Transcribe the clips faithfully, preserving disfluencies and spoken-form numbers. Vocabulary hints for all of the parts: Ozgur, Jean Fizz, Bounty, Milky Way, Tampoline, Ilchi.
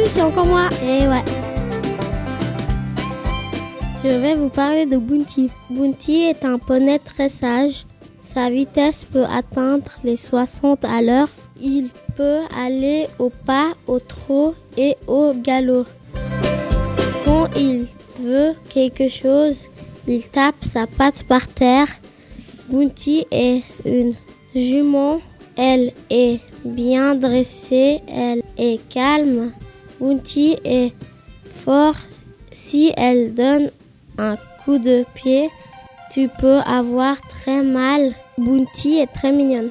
salut, c'est encore moi. Et ouais. Je vais vous parler de Bounty. Bounty est un poney très sage. Sa vitesse peut atteindre les soixante à l'heure. Il peut aller au pas, au trot et au galop. Quand il veut quelque chose, il tape sa patte par terre. Bounty est une jument. Elle est bien dressée, elle est calme. Bounty est fort. Si elle donne un coup de pied, tu peux avoir très mal. Bounty est très mignonne.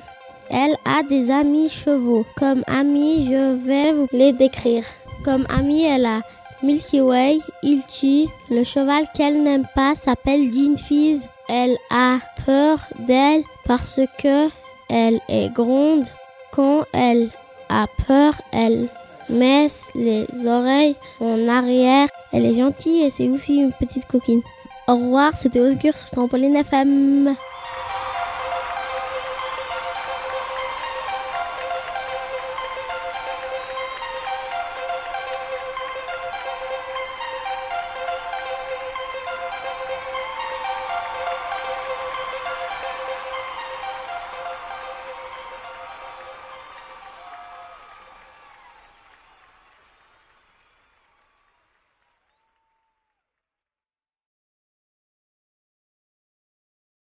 Elle a des amis chevaux. Comme amis, je vais vous les décrire. Comme amis, elle a Milky Way, Ilchi. Le cheval qu'elle n'aime pas s'appelle Jean Fizz. Elle a peur d'elle parce que elle est gronde. Quand elle a peur, elle met les oreilles en arrière. Elle est gentille et c'est aussi une petite coquine. Au revoir, c'était Ozgur sur Tampoline F M.